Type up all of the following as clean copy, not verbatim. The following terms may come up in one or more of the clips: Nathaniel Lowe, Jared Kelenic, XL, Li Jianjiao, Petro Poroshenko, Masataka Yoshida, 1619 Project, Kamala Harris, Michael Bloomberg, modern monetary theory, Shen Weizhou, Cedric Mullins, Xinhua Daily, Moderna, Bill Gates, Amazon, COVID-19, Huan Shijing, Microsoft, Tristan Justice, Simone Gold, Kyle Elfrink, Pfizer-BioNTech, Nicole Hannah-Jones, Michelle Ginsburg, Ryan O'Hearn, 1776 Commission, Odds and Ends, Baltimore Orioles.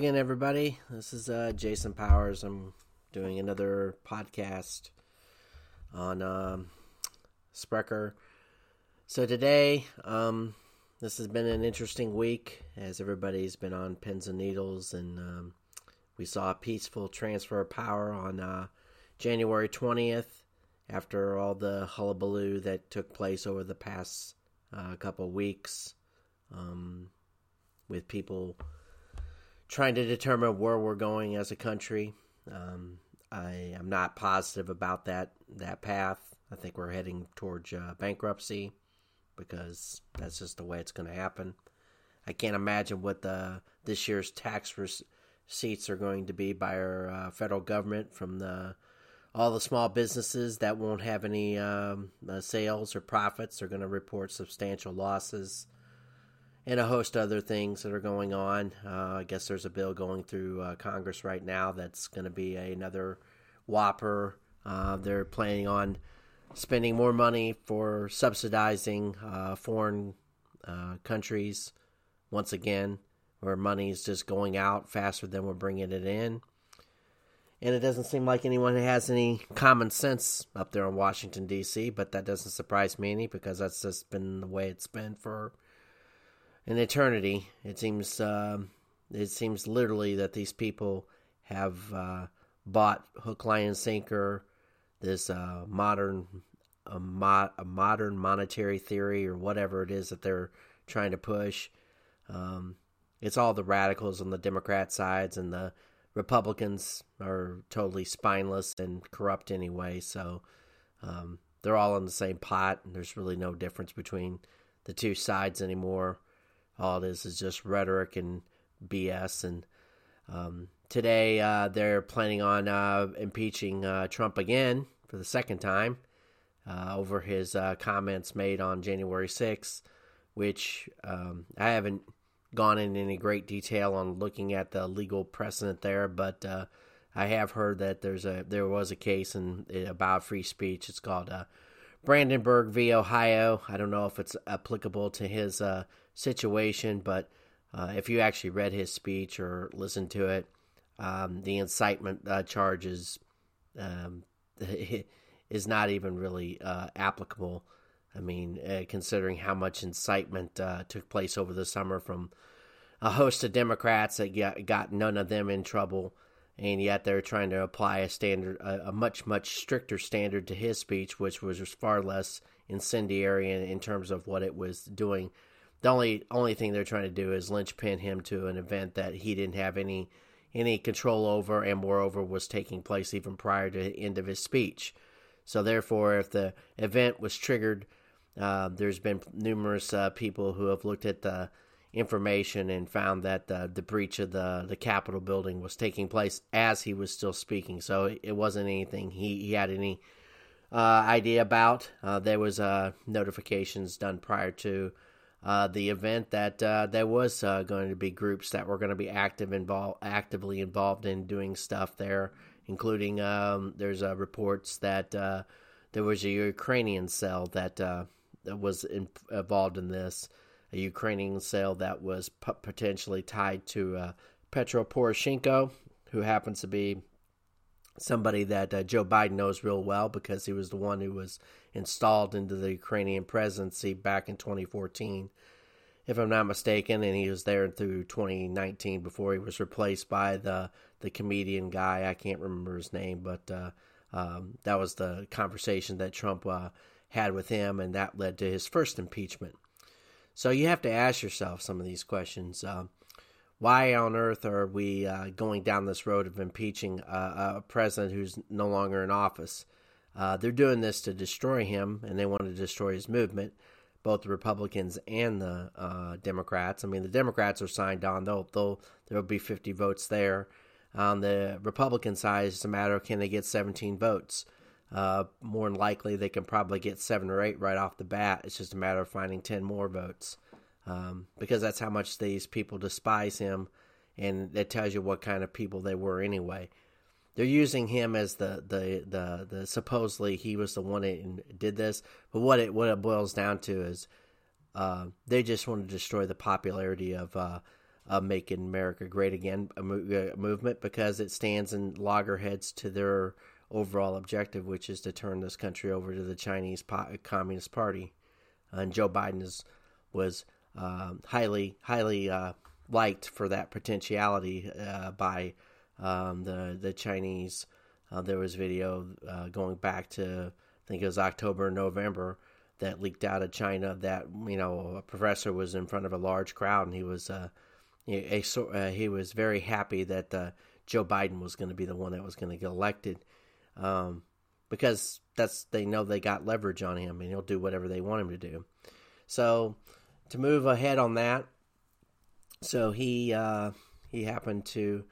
again, everybody. This is Jason Powers. I'm doing another podcast on Spreaker. So today, this has been an interesting week as everybody's been on pins and needles, and we saw a peaceful transfer of power on January 20th after all the hullabaloo that took place over the past couple weeks with people trying to determine where we're going as a country. I am not positive about that path. I think we're heading towards bankruptcy because that's just the way it's going to happen. I can't imagine what this year's tax receipts are going to be by our federal government from all the small businesses that won't have any sales or profits. They're going to report substantial losses and a host of other things that are going on. I guess there's a bill going through Congress right now that's going to be another whopper. They're planning on spending more money for subsidizing foreign countries once again, where money is just going out faster than we're bringing it in. And it doesn't seem like anyone has any common sense up there in Washington, D.C., but that doesn't surprise me any because that's just been the way it's been for an eternity. It seems literally that these people have bought hook, line, and sinker this modern monetary theory or whatever it is that they're trying to push. It's all the radicals on the Democrat sides, and the Republicans are totally spineless and corrupt anyway. So they're all in the same pot, and there's really no difference between the two sides anymore. All it is just rhetoric and BS. And today they're planning on impeaching Trump again for the second time over his comments made on January 6th, which I haven't gone into any great detail on looking at the legal precedent there, but I have heard that there was a case about free speech. It's called Brandenburg v. Ohio. I don't know if it's applicable to his situation, but if you actually read his speech or listened to it, the incitement charges is not even really applicable. I mean, considering how much incitement took place over the summer from a host of Democrats that got none of them in trouble, and yet they're trying to apply a much, much stricter standard to his speech, which was far less incendiary in terms of what it was doing. The only thing they're trying to do is linchpin him to an event that he didn't have any control over, and moreover was taking place even prior to the end of his speech. So therefore, if the event was triggered, there's been numerous people who have looked at the information and found that the breach of the Capitol building was taking place as he was still speaking. So it wasn't anything he had any idea about. There was notifications done prior to the event that there was going to be groups that were going to be actively involved in doing stuff there, including there's reports that there was a Ukrainian cell that was involved in this, a Ukrainian cell that was potentially tied to Petro Poroshenko, who happens to be somebody that Joe Biden knows real well because he was the one who was installed into the Ukrainian presidency back in 2014, if I'm not mistaken, and he was there through 2019 before he was replaced by the comedian guy. I can't remember his name, but that was the conversation that Trump had with him, and that led to his first impeachment. So you have to ask yourself some of these questions. Why on earth are we going down this road of impeaching a president who's no longer in office? They're doing this to destroy him, and they want to destroy his movement, both the Republicans and the Democrats. I mean, the Democrats are signed on. There'll be 50 votes there. On the Republican side, it's a matter of can they get 17 votes. More than likely, they can probably get 7 or 8 right off the bat. It's just a matter of finding 10 more votes. Because that's how much these people despise him, and that tells you what kind of people they were anyway. They're using him as the supposedly he was the one that did this, but what it boils down to is they just want to destroy the popularity of Make America Great Again movement, because it stands in loggerheads to their overall objective, which is to turn this country over to the Chinese Communist Party. And Joe Biden was highly liked for that potentiality by the Chinese. There was video going back to, I think it was October or November, that leaked out of China that, you know, a professor was in front of a large crowd, and he was very happy that Joe Biden was going to be the one that was going to get elected, because they know they got leverage on him, and he'll do whatever they want him to do. So to move ahead on that, so he happened to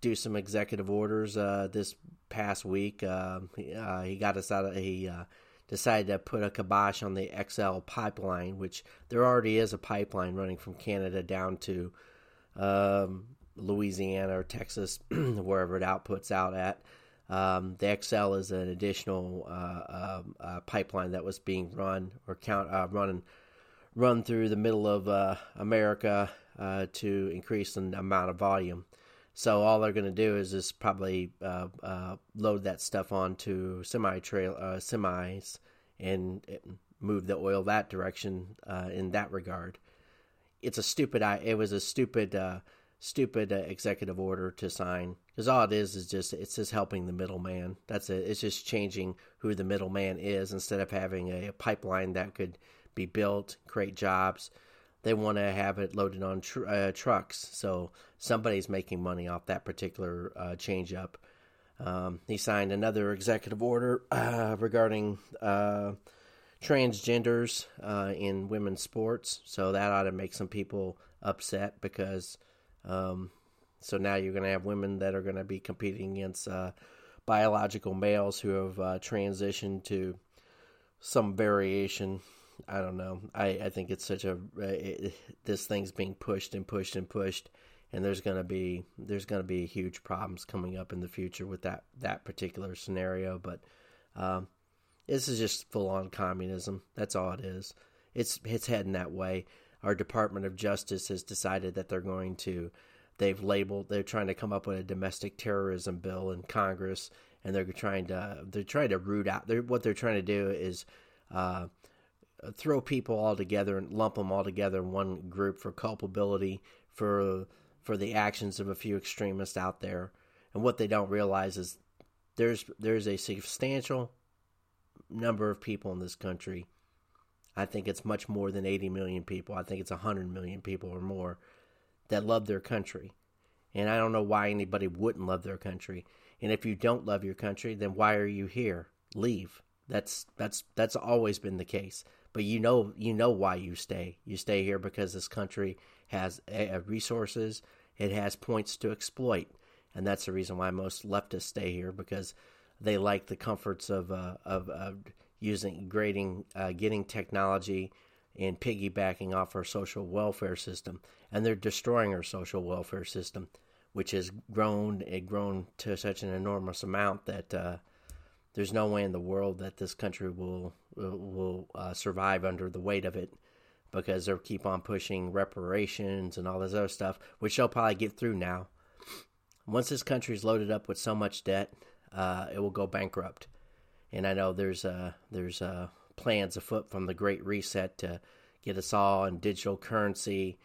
do some executive orders this past week. He decided to put a kibosh on the XL pipeline, which there already is a pipeline running from Canada down to Louisiana or Texas, wherever it outputs out at. The XL is an additional pipeline that was being run through the middle of America to increase the amount of volume. So all they're going to do is just probably load that stuff onto semis and move the oil that direction. In that regard, it was a stupid executive order to sign, because all it is just helping the middleman. That's it. It's just changing who the middleman is. Instead of having a pipeline that could be built, create jobs, they want to have it loaded on trucks, so somebody's making money off that particular change-up. He signed another executive order regarding transgenders in women's sports, so that ought to make some people upset, because so now you're going to have women that are going to be competing against biological males who have transitioned to some variation. I don't know. I think it's such this thing's being pushed and pushed and pushed, and there's going to be huge problems coming up in the future with that particular scenario. But this is just full on communism. That's all it is. It's heading that way. Our Department of Justice has decided that they're trying to come up with a domestic terrorism bill in Congress, and they're trying to root out. What they're trying to do is throw people all together and lump them all together in one group for culpability for the actions of a few extremists out there. And what they don't realize is there's a substantial number of people in this country. I think it's much more than 80 million people. I think it's 100 million people or more that love their country. And I don't know why anybody wouldn't love their country. And if you don't love your country, then why are you here? Leave. That's always been the case. But you know why you stay. You stay here because this country has resources. It has points to exploit, and that's the reason why most leftists stay here, because they like the comforts of getting technology and piggybacking off our social welfare system. And they're destroying our social welfare system, which has grown to such an enormous amount that there's no way in the world that this country will survive under the weight of it, because they'll keep on pushing reparations and all this other stuff, which they'll probably get through now. Once this country's loaded up with so much debt, it will go bankrupt. And I know there's plans afoot from the Great Reset to get us all in digital currency,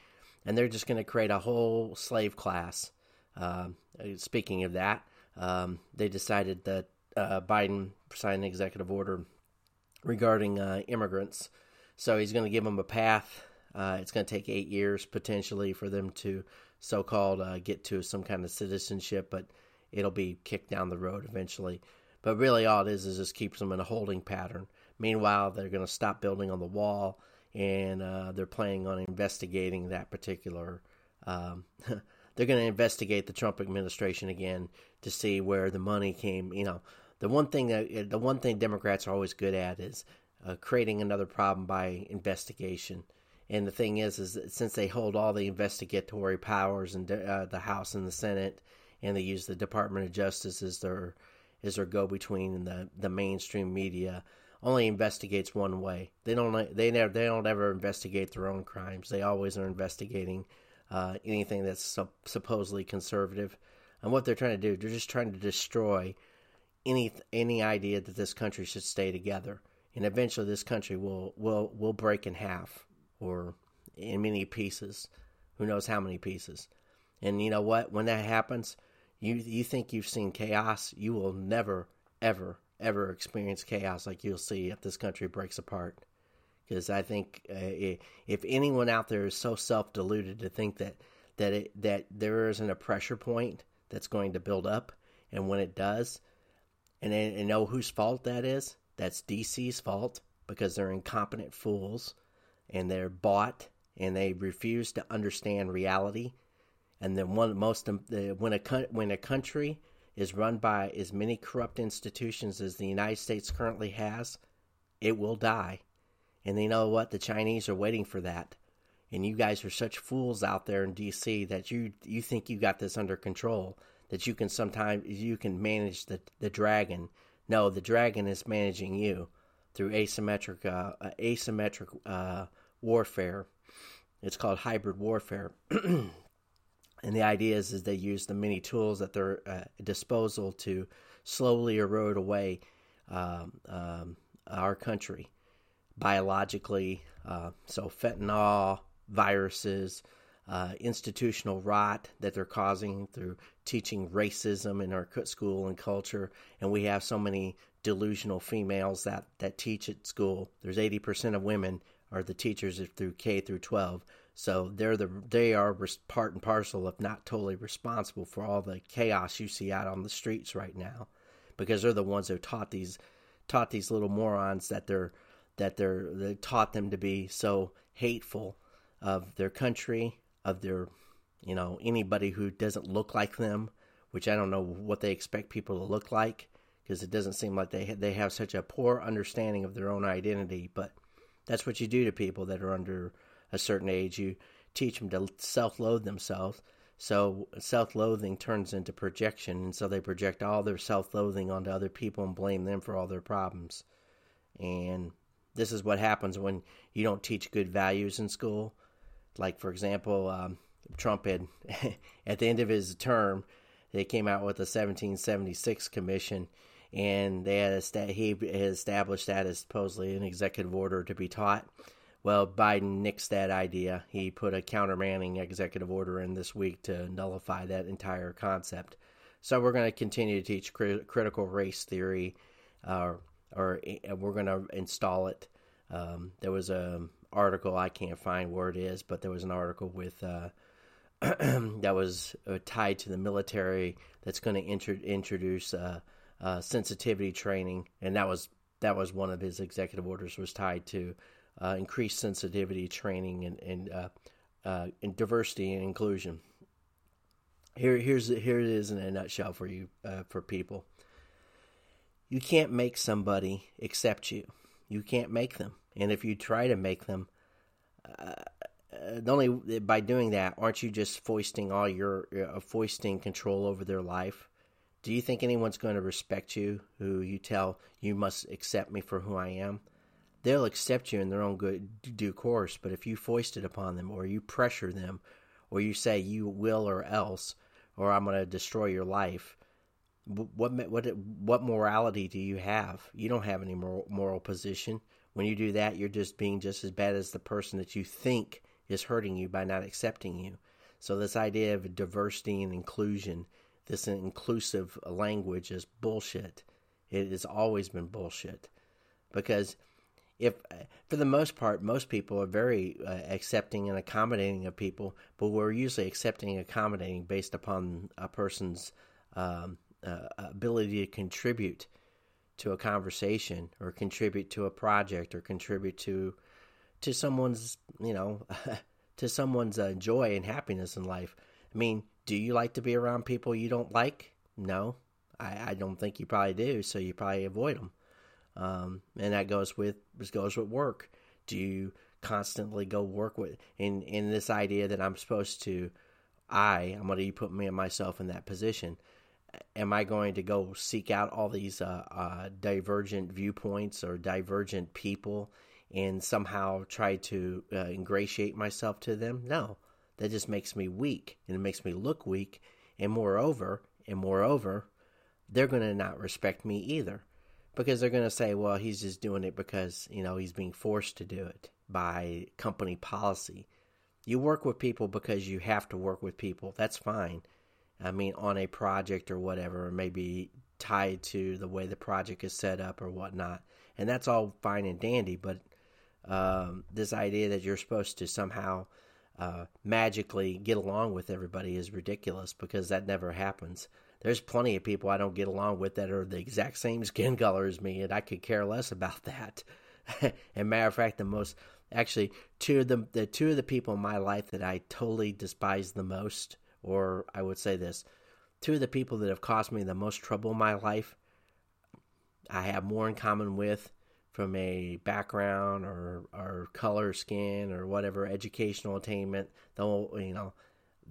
and they're just going to create a whole slave class. Speaking of that, they decided that Biden signed an executive order regarding immigrants. So he's going to give them a path. It's going to take 8 years potentially for them to so-called get to some kind of citizenship, but it'll be kicked down the road eventually. But really all it is just keeps them in a holding pattern. Meanwhile, they're going to stop building on the wall, and they're planning on investigating that particular they're going to investigate the Trump administration again to see where the money came. You know, the one thing Democrats are always good at is creating another problem by investigation. And the thing is since they hold all the investigatory powers in the House and the Senate, and they use the Department of Justice as their go-between, and the mainstream media only investigates one way. They don't ever investigate their own crimes. They always are investigating anything that's supposedly conservative. And what they're trying to do, they're just trying to destroy any idea that this country should stay together. And eventually this country will break in half or in many pieces. Who knows how many pieces. And you know what? When that happens, you think you've seen chaos. You will never, ever, ever experience chaos like you'll see if this country breaks apart. Because I think if anyone out there is so self-deluded to think that there isn't a pressure point that's going to build up, and when it does, and know whose fault that is, that's DC's fault, because they're incompetent fools, and they're bought, and they refuse to understand reality. And then when a country is run by as many corrupt institutions as the United States currently has, it will die. And you know what? The Chinese are waiting for that. And you guys are such fools out there in D.C. that you think you got this under control, that you can manage the dragon. No, the dragon is managing you through asymmetric warfare. It's called hybrid warfare. And the idea is they use the many tools at their disposal to slowly erode away our country biologically. So fentanyl, viruses, institutional rot that they're causing through teaching racism in our school and culture. And we have so many delusional females that teach at school. There's 80% of women are the teachers through K through 12. So they are part and parcel, if not totally responsible, for all the chaos you see out on the streets right now, because they're the ones who taught these little morons that they taught them to be so hateful of their country, of their, anybody who doesn't look like them, which I don't know what they expect people to look like, because it doesn't seem like they have such a poor understanding of their own identity. But that's what you do to people that are under a certain age. You teach them to self-loathe themselves. So self-loathing turns into projection, and so they project all their self-loathing onto other people and blame them for all their problems. And this is what happens when you don't teach good values in school. Like, for example, Trump had, at the end of his term, they came out with the 1776 Commission, and he established that as supposedly an executive order to be taught. Well, Biden nixed that idea. He put a countermanding executive order in this week to nullify that entire concept. So we're going to continue to teach critical race theory, or we're going to install it. There was an article, I can't find where it is, but there was an article with that was tied to the military that's going to introduce sensitivity training, and that was one of his executive orders, was tied to increased sensitivity training and diversity and inclusion. Here it is in a nutshell for you, for people. You can't make somebody accept you. You can't make them, and if you try to make them, only by doing that, aren't you just foisting all your foisting control over their life? Do you think anyone's going to respect you who you tell you must accept me for who I am? They'll accept you in their own good due course, but if you foist it upon them, or you pressure them, or you say you will or else, or I'm going to destroy your life, what morality do you have? You don't have any moral position. When you do that, you're just being just as bad as the person that you think is hurting you by not accepting you. So this idea of diversity and inclusion, this inclusive language, is bullshit. It has always been bullshit, because if, for the most part, most people are very accepting and accommodating of people, but we're usually accepting and accommodating based upon a person's ability to contribute to a conversation, or contribute to a project, or contribute to someone's, to someone's joy and happiness in life. I mean, do you like to be around people you don't like? No, I don't think you probably do, so you probably avoid them. And that goes with work. Do you constantly go work with in this idea that I'm going to put me and myself in that position? Am I going to go seek out all these divergent viewpoints or divergent people and somehow try to ingratiate myself to them? No, That just makes me weak, and it makes me look weak. And moreover, they're going to not respect me either, because they're going to say, well, he's just doing it because, you know, he's being forced to do it by company policy. You work with people because you have to work with people. That's fine. I mean, on a project or whatever, maybe tied to the way the project is set up or whatnot. And that's all fine and dandy, but this idea that you're supposed to somehow magically get along with everybody is ridiculous, because that never happens. There's plenty of people I don't get along with that are the exact same skin color as me, and I could care less about that. And matter of fact, two of the people in my life that I totally despise the most, or I would say this, two of the people that have caused me the most trouble in my life, I have more in common with from a background or color, skin, or whatever, educational attainment.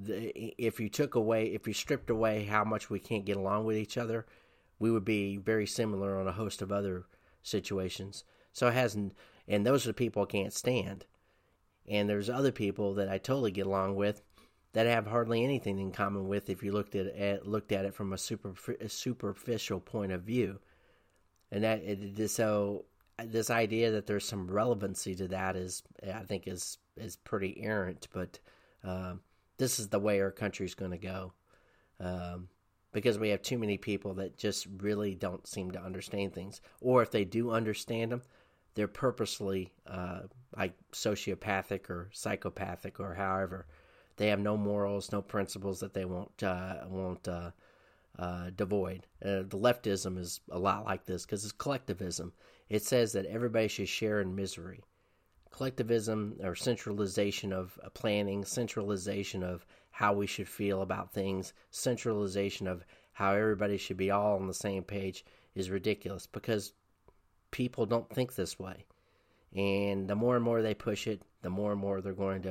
If you stripped away how much we can't get along with each other, we would be very similar on a host of other situations. So it hasn't, and those are the people I can't stand. And there's other people that I totally get along with that I have hardly anything in common with, if you looked at it from a superficial point of view. And so this idea that there's some relevancy to that I think is pretty errant, but this is the way our country's going to go, because we have too many people that just really don't seem to understand things, or if they do understand them, they're purposely like sociopathic or psychopathic or however. They have no morals, no principles that they won't devoid. The leftism is a lot like this, because it's collectivism. It says that everybody should share in misery. Collectivism, or centralization of planning, centralization of how we should feel about things, centralization of how everybody should be all on the same page, is ridiculous, because people don't think this way. And the more and more they push it, the more and more they're going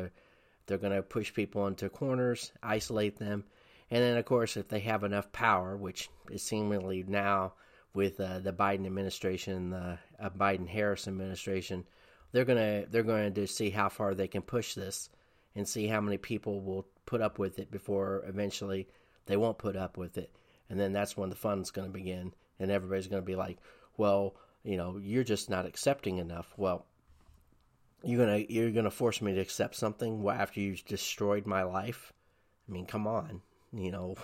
to push people into corners, isolate them. And then, of course, if they have enough power, which is seemingly now with the Biden administration, the Biden-Harris administration, they're going to see how far they can push this, and see how many people will put up with it before eventually they won't put up with it. And then that's when the fun's going to begin, and everybody's going to be like, well, you know, you're just not accepting enough. Well, you're going to force me to accept something after you've destroyed my life? I mean, come on. You know,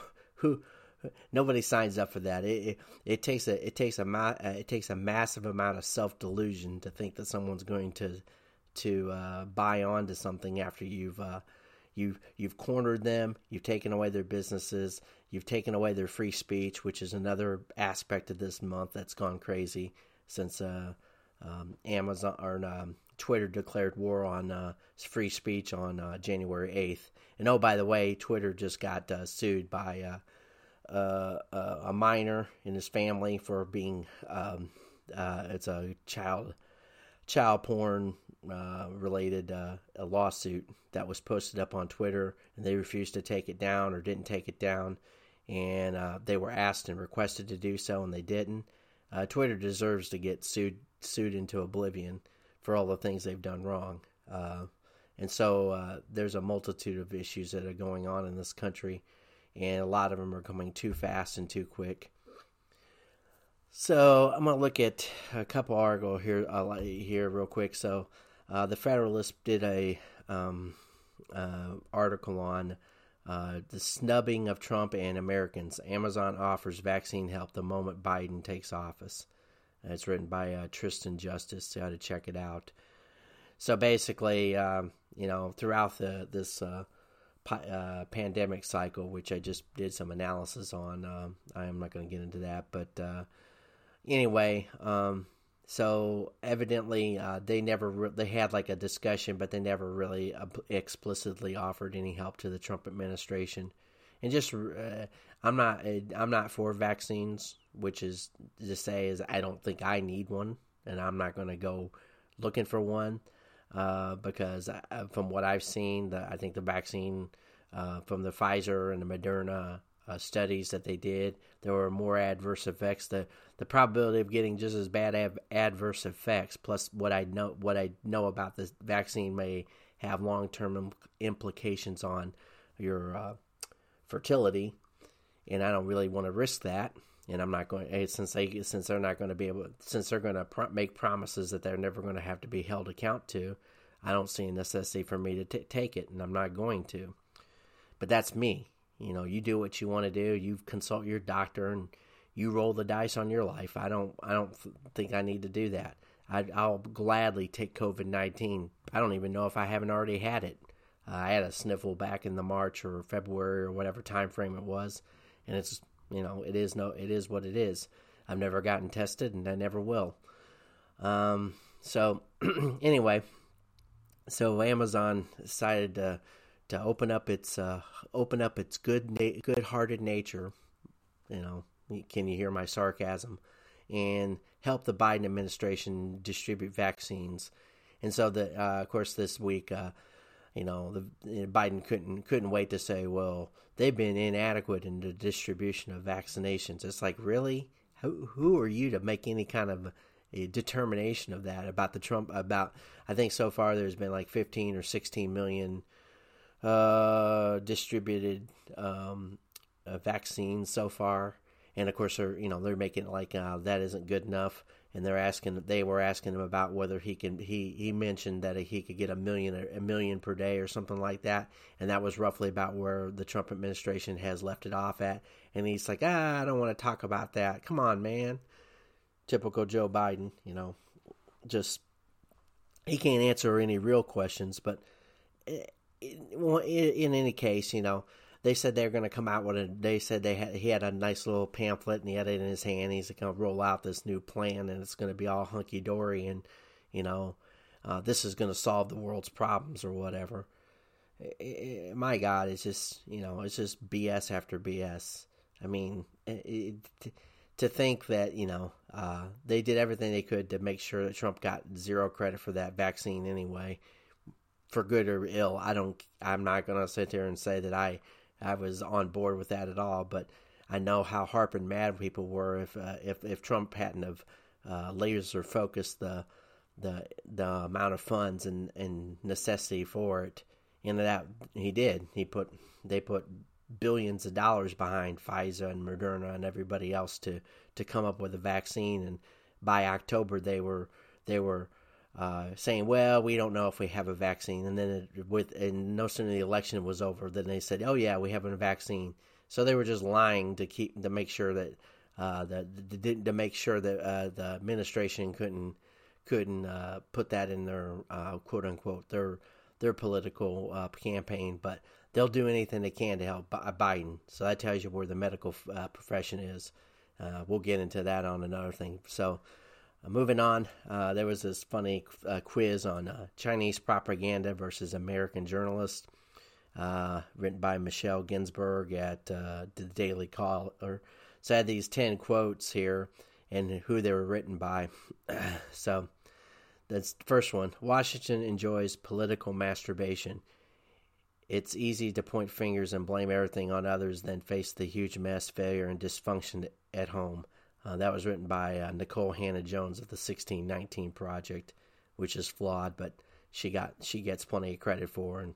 nobody signs up for that. It takes a massive amount of self-delusion to think that someone's going to buy on to something after you've cornered them, you've taken away their businesses, you've taken away their free speech, which is another aspect of this month that's gone crazy since Amazon or Twitter declared war on free speech on January 8th. And oh, by the way, Twitter just got sued by a minor and his family for being it's a child porn related a lawsuit that was posted up on Twitter, and they refused to take it down, or didn't take it down, and they were asked and requested to do so, and they didn't. Twitter deserves to get sued into oblivion for all the things they've done wrong. And so there's a multitude of issues that are going on in this country, and a lot of them are coming too fast and too quick. So I'm going to look at a couple articles here real quick. So the Federalist did a article on the snubbing of Trump and Americans. Amazon offers vaccine help the moment Biden takes office. It's written by Tristan Justice. You ought to check it out. So basically, you know, throughout this pandemic cycle, which I just did some analysis on, I am not going to get into that. But anyway, so evidently they had like a discussion, but they never really explicitly offered any help to the Trump administration. And just I'm not for vaccines, which is to say is I don't think I need one, and I'm not going to go looking for one because from what I've seen, I think the vaccine from the Pfizer and the Moderna studies that they did, there were more adverse effects. The probability of getting just as bad adverse effects, plus what I know about this vaccine may have long-term implications on your fertility, and I don't really want to risk that. And I'm not going since they're going to make promises that they're never going to have to be held account to. I don't see a necessity for me to take it, and I'm not going to. But that's me. You know, you do what you want to do. You consult your doctor, and you roll the dice on your life. I don't think I need to do that. I'll gladly take COVID-19. I don't even know if I haven't already had it. I had a sniffle back in the March or February or whatever time frame it was, and it's it is what it is. I've never gotten tested, and I never will. So anyway, so Amazon decided to open up its good-hearted nature. You know, can you hear my sarcasm? And help the Biden administration distribute vaccines. And so, of course, this week, Biden couldn't wait to say, well, they've been inadequate in the distribution of vaccinations. It's like, really? Who are you to make any kind of a determination of that about the Trump? I think so far there's been like 15 or 16 million distributed vaccines so far. And of course, they're making it like that isn't good enough, and they were asking him about whether he can. He mentioned that he could get a million per day or something like that, and that was roughly about where the Trump administration has left it off at. And he's like, I don't want to talk about that. Come on, man. Typical Joe Biden, just he can't answer any real questions. But in any case, They said they're going to come out with he had a nice little pamphlet, and he had it in his hand. He's going to roll out this new plan, and it's going to be all hunky dory, and this is going to solve the world's problems or whatever. My God, it's just it's just BS after BS. I mean, to think that they did everything they could to make sure that Trump got zero credit for that vaccine anyway, for good or ill. I'm not going to sit there and say that I was on board with that at all, but I know how harping mad people were if Trump hadn't have laser focused the amount of funds and necessity for it, and that he did. They put billions of dollars behind Pfizer and Moderna and everybody else to come up with a vaccine, and by October they were saying, well, we don't know if we have a vaccine, and then no sooner the election was over than they said, oh yeah, we have a vaccine. So they were just lying to make sure that the administration couldn't put that in their quote unquote their political campaign, but they'll do anything they can to help Biden. So that tells you where the medical profession is. We'll get into that on another thing. So. Moving on, there was this funny quiz on Chinese propaganda versus American journalists, written by Michelle Ginsburg at the Daily Caller. So I had these 10 quotes here and who they were written by. So that's the first one. Washington enjoys political masturbation. It's easy to point fingers and blame everything on others than face the huge mass failure and dysfunction at home. That was written by Nicole Hannah-Jones of the 1619 Project, which is flawed, but she gets plenty of credit for, and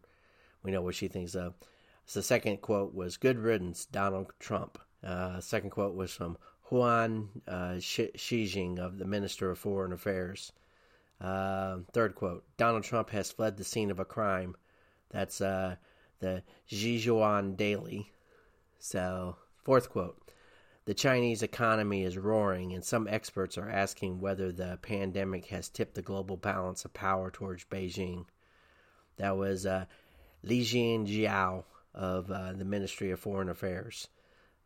we know what she thinks of. So the second quote was, good riddance, Donald Trump. Second quote was from Huan Shijing of the Minister of Foreign Affairs. Third quote, Donald Trump has fled the scene of a crime. That's the Xinhua Daily. So fourth quote. The Chinese economy is roaring, and some experts are asking whether the pandemic has tipped the global balance of power towards Beijing. That was Li Jianjiao of the Ministry of Foreign Affairs.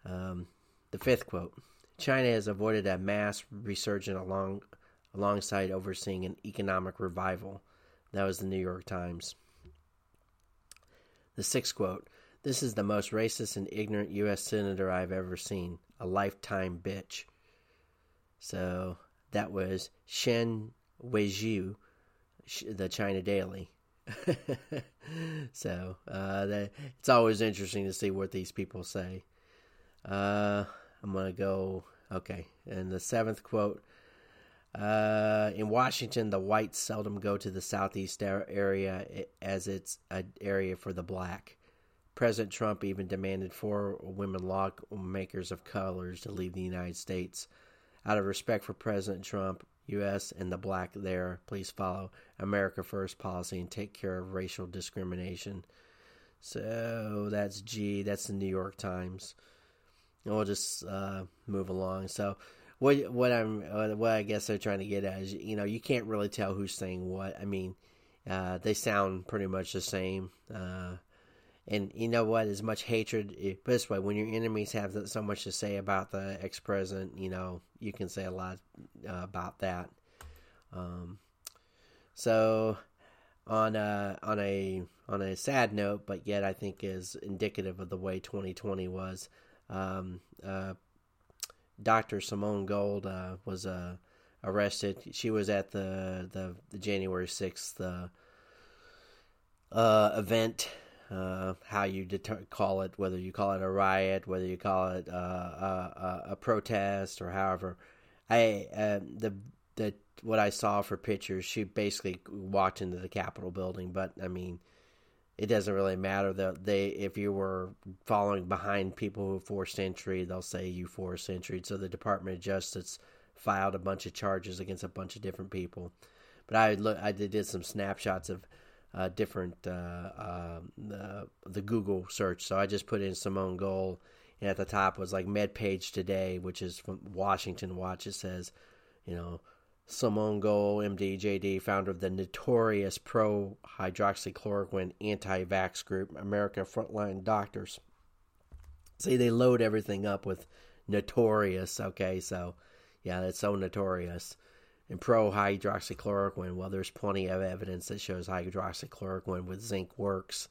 The fifth quote, China has avoided a mass resurgence alongside overseeing an economic revival. That was the New York Times. The sixth quote, this is the most racist and ignorant U.S. senator I've ever seen. A lifetime bitch. So that was Shen Weizhou, the China Daily. So it's always interesting to see what these people say. I'm going to go, okay. And the seventh quote, In Washington, the whites seldom go to the southeast area as it's an area for the black. President Trump even demanded 4 women lawmakers of colors to leave the United States. Out of respect for President Trump, U.S. and the black there, please follow America First policy and take care of racial discrimination. So that's G. That's the New York Times. And we'll just move along. So what I guess they're trying to get at is, you know, you can't really tell who's saying what. I mean, they sound pretty much the same. And you know what? As much hatred, put this way, when your enemies have so much to say about the ex-president, you know, you can say a lot about that. So, on a sad note, but yet I think is indicative of the way 2020 was. Dr. Simone Gold was arrested. She was at the January 6th event. How you call it, whether you call it a riot, whether you call it a protest, or however. What I saw for pictures, she basically walked into the Capitol building. But I mean, it doesn't really matter. If you were following behind people who forced entry, they'll say you forced entry. So the Department of Justice filed a bunch of charges against a bunch of different people. But I did some snapshots of different the Google search. So I just put in Simone Gold, and at the top was like MedPage Today, which is from Washington Watch. It says, you know, Simone Gold, MD, JD, founder of the notorious pro-hydroxychloroquine anti-vax group, America Frontline Doctors. See, they load everything up with notorious. Okay, so yeah, that's so notorious. And pro-hydroxychloroquine, well, there's plenty of evidence that shows hydroxychloroquine with zinc works.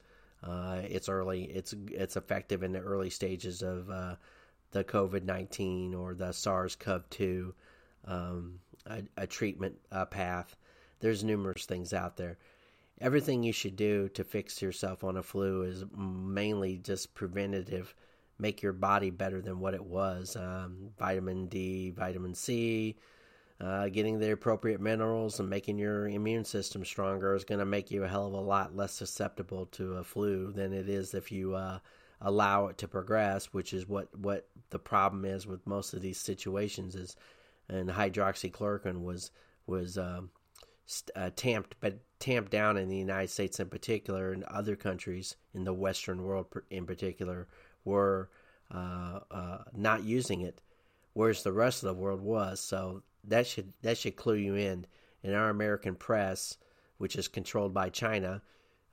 It's effective in the early stages of the COVID-19 or the SARS-CoV-2 a treatment path. There's numerous things out there. Everything you should do to fix yourself on a flu is mainly just preventative. Make your body better than what it was. Vitamin D, vitamin C. Getting the appropriate minerals and making your immune system stronger is going to make you a hell of a lot less susceptible to a flu than it is if you allow it to progress, which is what the problem is with most of these situations is, and hydroxychloroquine was tamped down in the United States in particular, and other countries in the Western world in particular were not using it, whereas the rest of the world was. So that should clue you in. In our American press, which is controlled by China,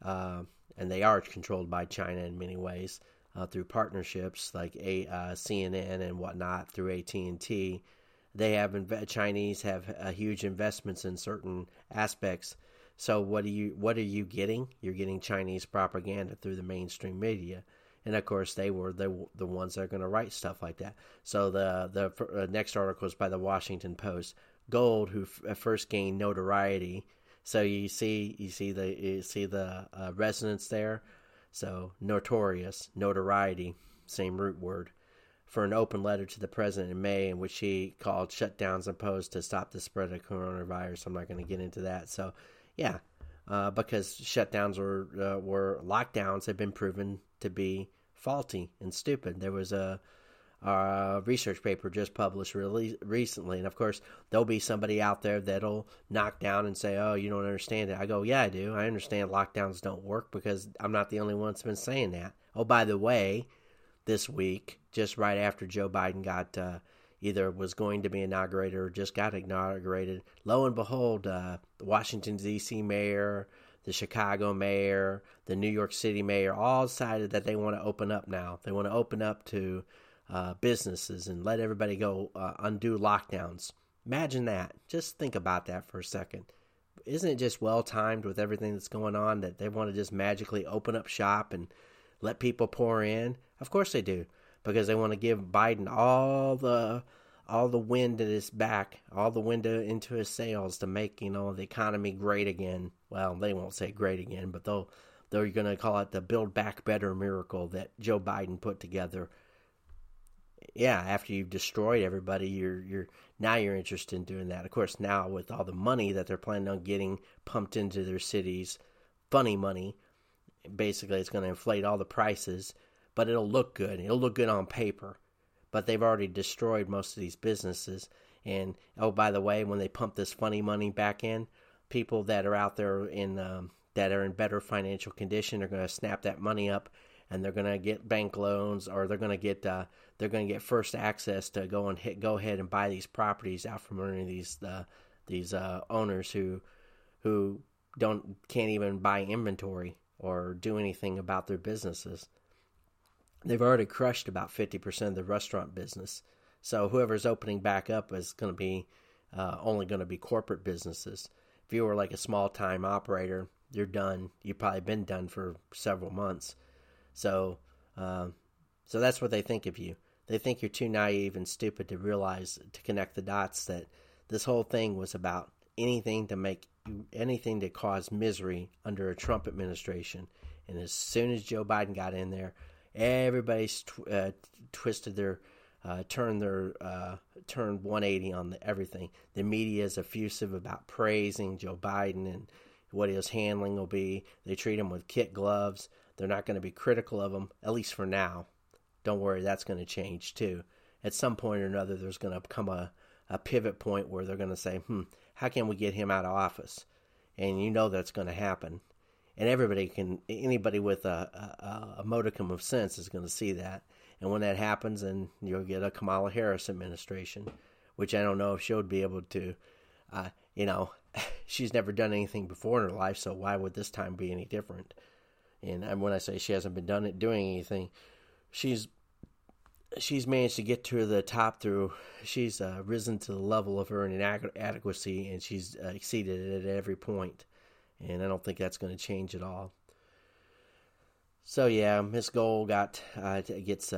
and they are controlled by China in many ways through partnerships like CNN and whatnot through AT&T, they have Chinese have huge investments in certain aspects. So what are you getting? You're getting Chinese propaganda through the mainstream media. And of course, they were the ones that are going to write stuff like that. So the next article is by the Washington Post. Gold, who first gained notoriety. So you see the resonance there. So notorious, notoriety, same root word. For an open letter to the president in May, in which he called shutdowns imposed to stop the spread of coronavirus. I'm not going to get into that. So yeah, because shutdowns were lockdowns have been proven to be faulty and stupid. There was a research paper just published really recently, and of course there'll be somebody out there that'll knock down and say, "Oh, you don't understand it." I go, "Yeah, I do. I understand lockdowns don't work because I'm not the only one that's been saying that." Oh, by the way, this week, just right after Joe Biden got either was going to be inaugurated or just got inaugurated, lo and behold, the Washington D.C. mayor, the Chicago mayor, the New York City mayor, all decided that they want to open up now. They want to open up to businesses and let everybody go undo lockdowns. Imagine that. Just think about that for a second. Isn't it just well-timed with everything that's going on that they want to just magically open up shop and let people pour in? Of course they do, because they want to give Biden all the wind at his back, all the wind into his sails to make, you know, the economy great again. Well, they won't say great again, but they're going to call it the Build Back Better miracle that Joe Biden put together. yeah, after you've destroyed everybody, you're now you're interested in doing that. Of course, now with all the money that they're planning on getting pumped into their cities, funny money, basically it's going to inflate all the prices, but it'll look good. It'll look good on paper, but they've already destroyed most of these businesses. And, oh, by the way, when they pump this funny money back in, people that are out there in that are in better financial condition are going to snap that money up, and they're going to get bank loans, or they're going to get first access to go ahead and buy these properties out from under these owners who can't even buy inventory or do anything about their businesses. They've already crushed about 50% of the restaurant business. So whoever's opening back up is going to be only going to be corporate businesses. If you were like a small-time operator, you're done. You've probably been done for several months. So that's what they think of you. They think you're too naive and stupid to realize, to connect the dots, that this whole thing was about anything to cause misery under a Trump administration. And as soon as Joe Biden got in there, everybody's twisted their... turned 180 on everything. The media is effusive about praising Joe Biden and what his handling will be. They treat him with kid gloves. They're not going to be critical of him, at least for now. Don't worry, that's going to change too. At some point or another, there's going to come a pivot point where they're going to say, how can we get him out of office? And you know that's going to happen. And anybody with a modicum of sense is going to see that. And when that happens, then you'll get a Kamala Harris administration, which I don't know if she'll be able to, she's never done anything before in her life, so why would this time be any different? And when I say she hasn't been doing anything, she's managed to get to the top through, she's risen to the level of her inadequacy, and she's exceeded it at every point. And I don't think that's going to change at all. So yeah, Miss Gold gets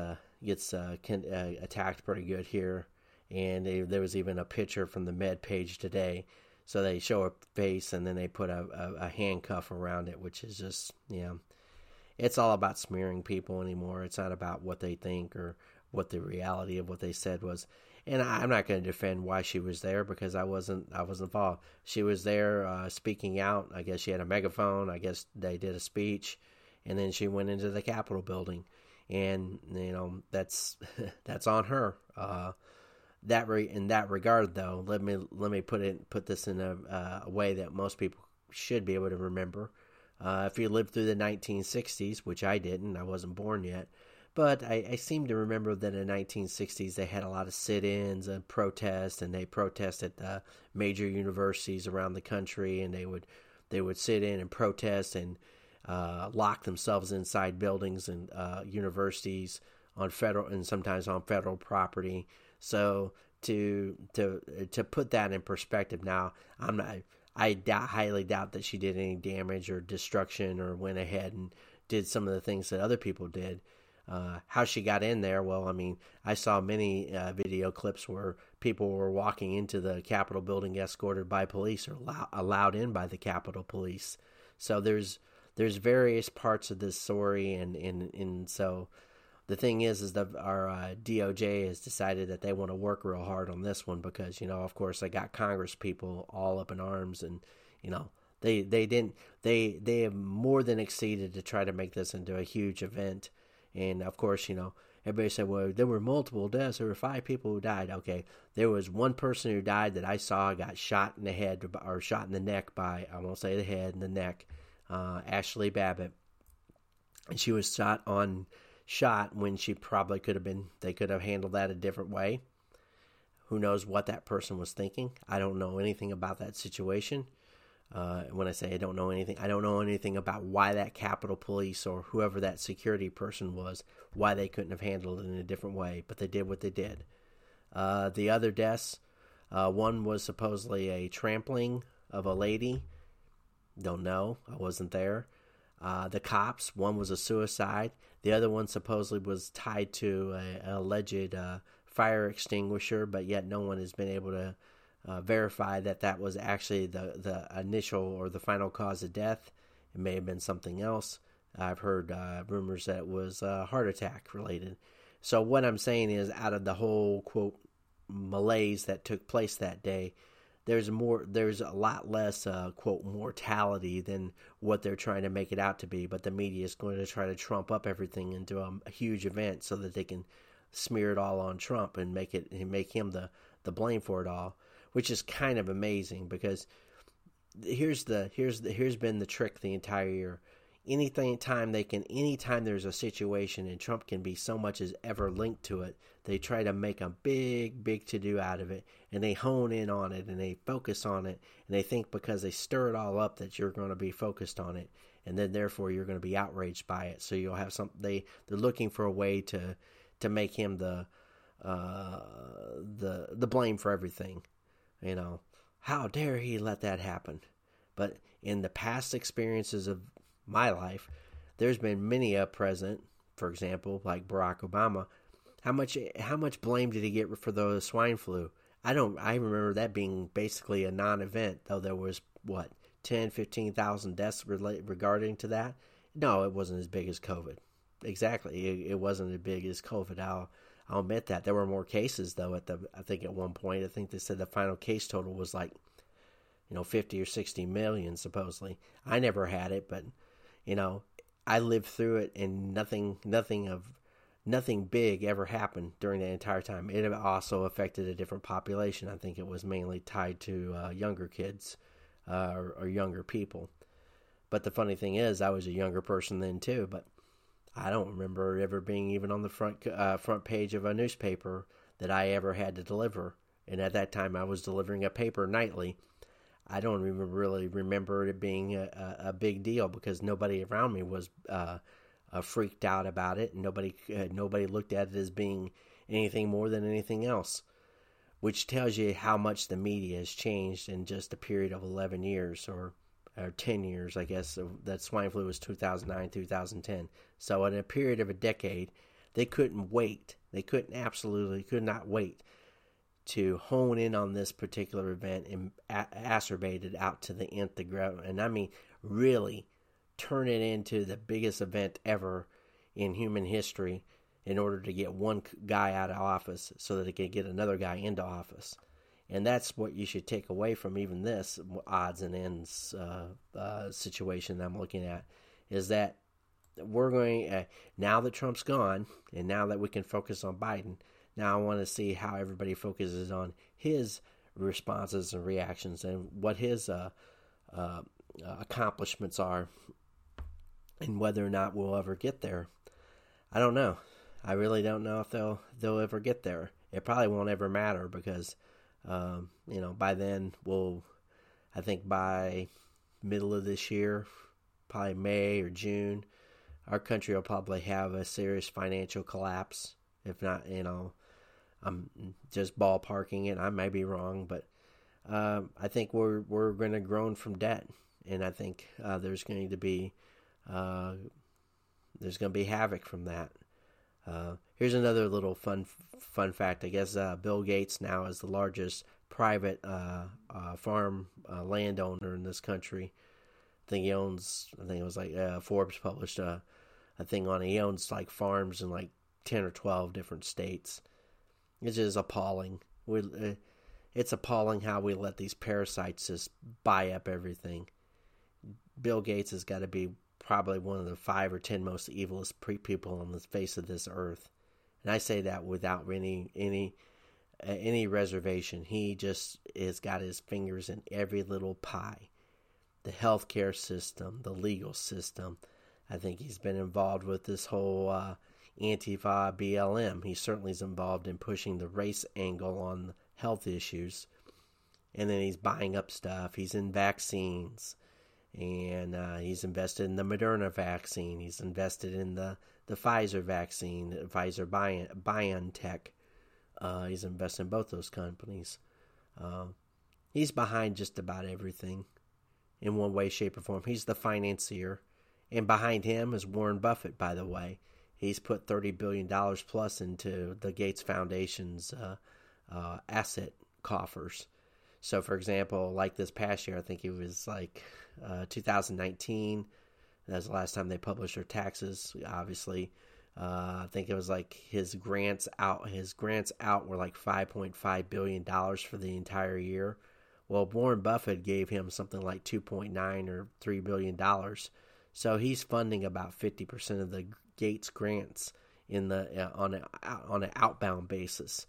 attacked pretty good here, and there was even a picture from the MedPage Today. So they show her face, and then they put a handcuff around it, which is just it's all about smearing people anymore. It's not about what they think or what the reality of what they said was. And I'm not going to defend why she was there, because I wasn't involved. She was there speaking out. I guess she had a megaphone. I guess they did a speech. And then she went into the Capitol building, and that's on her. In that regard, though, let me put this in a way that most people should be able to remember. If you lived through the 1960s, which I didn't, I wasn't born yet, but I seem to remember that in the 1960s they had a lot of sit-ins and protests, and they protested the major universities around the country, and they would sit in and protest and lock themselves inside buildings and universities sometimes on federal property. So to put that in perspective, now highly doubt that she did any damage or destruction or went ahead and did some of the things that other people did. How she got in there? Well, I mean, I saw many video clips where people were walking into the Capitol building escorted by police or allowed in by the Capitol police. So there's various parts of this story, and so the thing is that our DOJ has decided that they want to work real hard on this one because, of course, they got Congress people all up in arms, and, they have more than exceeded to try to make this into a huge event. And, of course, everybody said, well, there were multiple deaths. There were 5 people who died. Okay, there was one person who died that I saw got shot in the head or shot in the neck by, I won't say the head, and the neck. Ashley Babbitt, and she was shot when she probably could have been. They could have handled that a different way. Who knows what that person was thinking? I don't know anything about that situation. When I say I don't know anything, I don't know anything about why that Capitol Police or whoever that security person was, why they couldn't have handled it in a different way. But they did what they did. The other deaths, one was supposedly a trampling of a lady. Don't know. I wasn't there. The cops, one was a suicide. The other one supposedly was tied to an alleged fire extinguisher, but yet no one has been able to verify that was actually the initial or the final cause of death. It may have been something else. I've heard rumors that it was heart attack related. So what I'm saying is, out of the whole, quote, malaise that took place that day, there's a lot less, quote, mortality than what they're trying to make it out to be. But the media is going to try to trump up everything into a huge event so that they can smear it all on Trump and make him the blame for it all, which is kind of amazing, because here's been the trick the entire year. Anytime there's a situation and Trump can be so much as ever linked to it, they try to make a big to-do out of it, and they hone in on it, and they focus on it, and they think because they stir it all up that you're going to be focused on it, and then therefore you're going to be outraged by it. So you'll have something. They're looking for a way to make him the blame for everything. You know, how dare he let that happen? But in the past experiences of my life, there's been many a president, for example, like Barack Obama. How much blame did he get for the swine flu? I remember that being basically a non-event, though there was, 15,000 deaths regarding to that? No, it wasn't as big as COVID. Exactly. It wasn't as big as COVID. I'll admit that. There were more cases, though, I think at one point they said the final case total was 50 or 60 million, supposedly. I never had it, but I lived through it, and nothing big ever happened during the entire time. It also affected a different population. I think it was mainly tied to younger kids or younger people. But the funny thing is, I was a younger person then too, but I don't remember ever being even on the front page of a newspaper that I ever had to deliver. And at that time, I was delivering a paper nightly. I don't even really remember it being a big deal, because nobody around me was freaked out about it. Nobody looked at it as being anything more than anything else, which tells you how much the media has changed in just a period of 11 years or 10 years, I guess. So that swine flu was 2009, 2010. So in a period of a decade, they couldn't wait. They could not wait to hone in on this particular event and acerbate it out to the nth degree. And I mean, really turn it into the biggest event ever in human history in order to get one guy out of office so that it can get another guy into office. And that's what you should take away from even this odds and ends situation that I'm looking at, is that we're going, now that Trump's gone, and now that we can focus on Biden, now I want to see how everybody focuses on his responses and reactions and what his accomplishments are, and whether or not we'll ever get there. I don't know. I really don't know if they'll ever get there. It probably won't ever matter, because by then I think by middle of this year, probably May or June, our country will probably have a serious financial collapse. If not, I'm just ballparking it. I may be wrong, but I think we're going to groan from debt, and I think there's going to be havoc from that. Here's another little fun fact. I guess Bill Gates now is the largest private farm landowner in this country. Forbes published a thing on it. He owns farms in 10 or 12 different states. It's just appalling. It's appalling how we let these parasites just buy up everything. Bill Gates has got to be probably one of the 5 or 10 most evilest people on the face of this earth, and I say that without any reservation. He just has got his fingers in every little pie. The healthcare system, the legal system. I think he's been involved with this whole Antifa, BLM. He certainly is involved in pushing the race angle on health issues, and then he's buying up stuff. He's in vaccines. And he's invested in the Moderna vaccine. He's invested in the Pfizer vaccine, the Pfizer-BioNTech. He's invested in both those companies. He's behind just about everything in one way, shape, or form. He's the financier. And behind him is Warren Buffett, by the way. He's put $30 billion plus into the Gates Foundation's asset coffers. So, for example, this past year, I think it was 2019. That was the last time they published their taxes. Obviously, I think it was like his grants out were like $5.5 billion for the entire year. Well, Warren Buffett gave him something like $2.9 or $3 billion. So he's funding about 50% of the Gates grants in the on an outbound basis.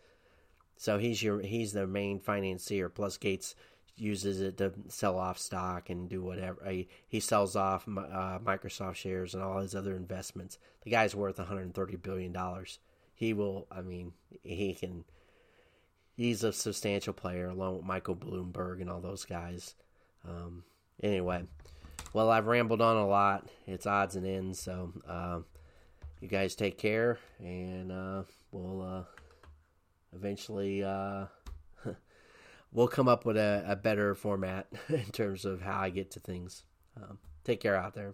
So he's the main financier. Plus Gates uses it to sell off stock and do whatever. He sells off Microsoft shares and all his other investments. The guy's worth $130 billion. He's a substantial player along with Michael Bloomberg and all those guys. Anyway, well, I've rambled on a lot. It's odds and ends. So you guys take care, and we'll come up with a better format in terms of how I get to things. Take care out there.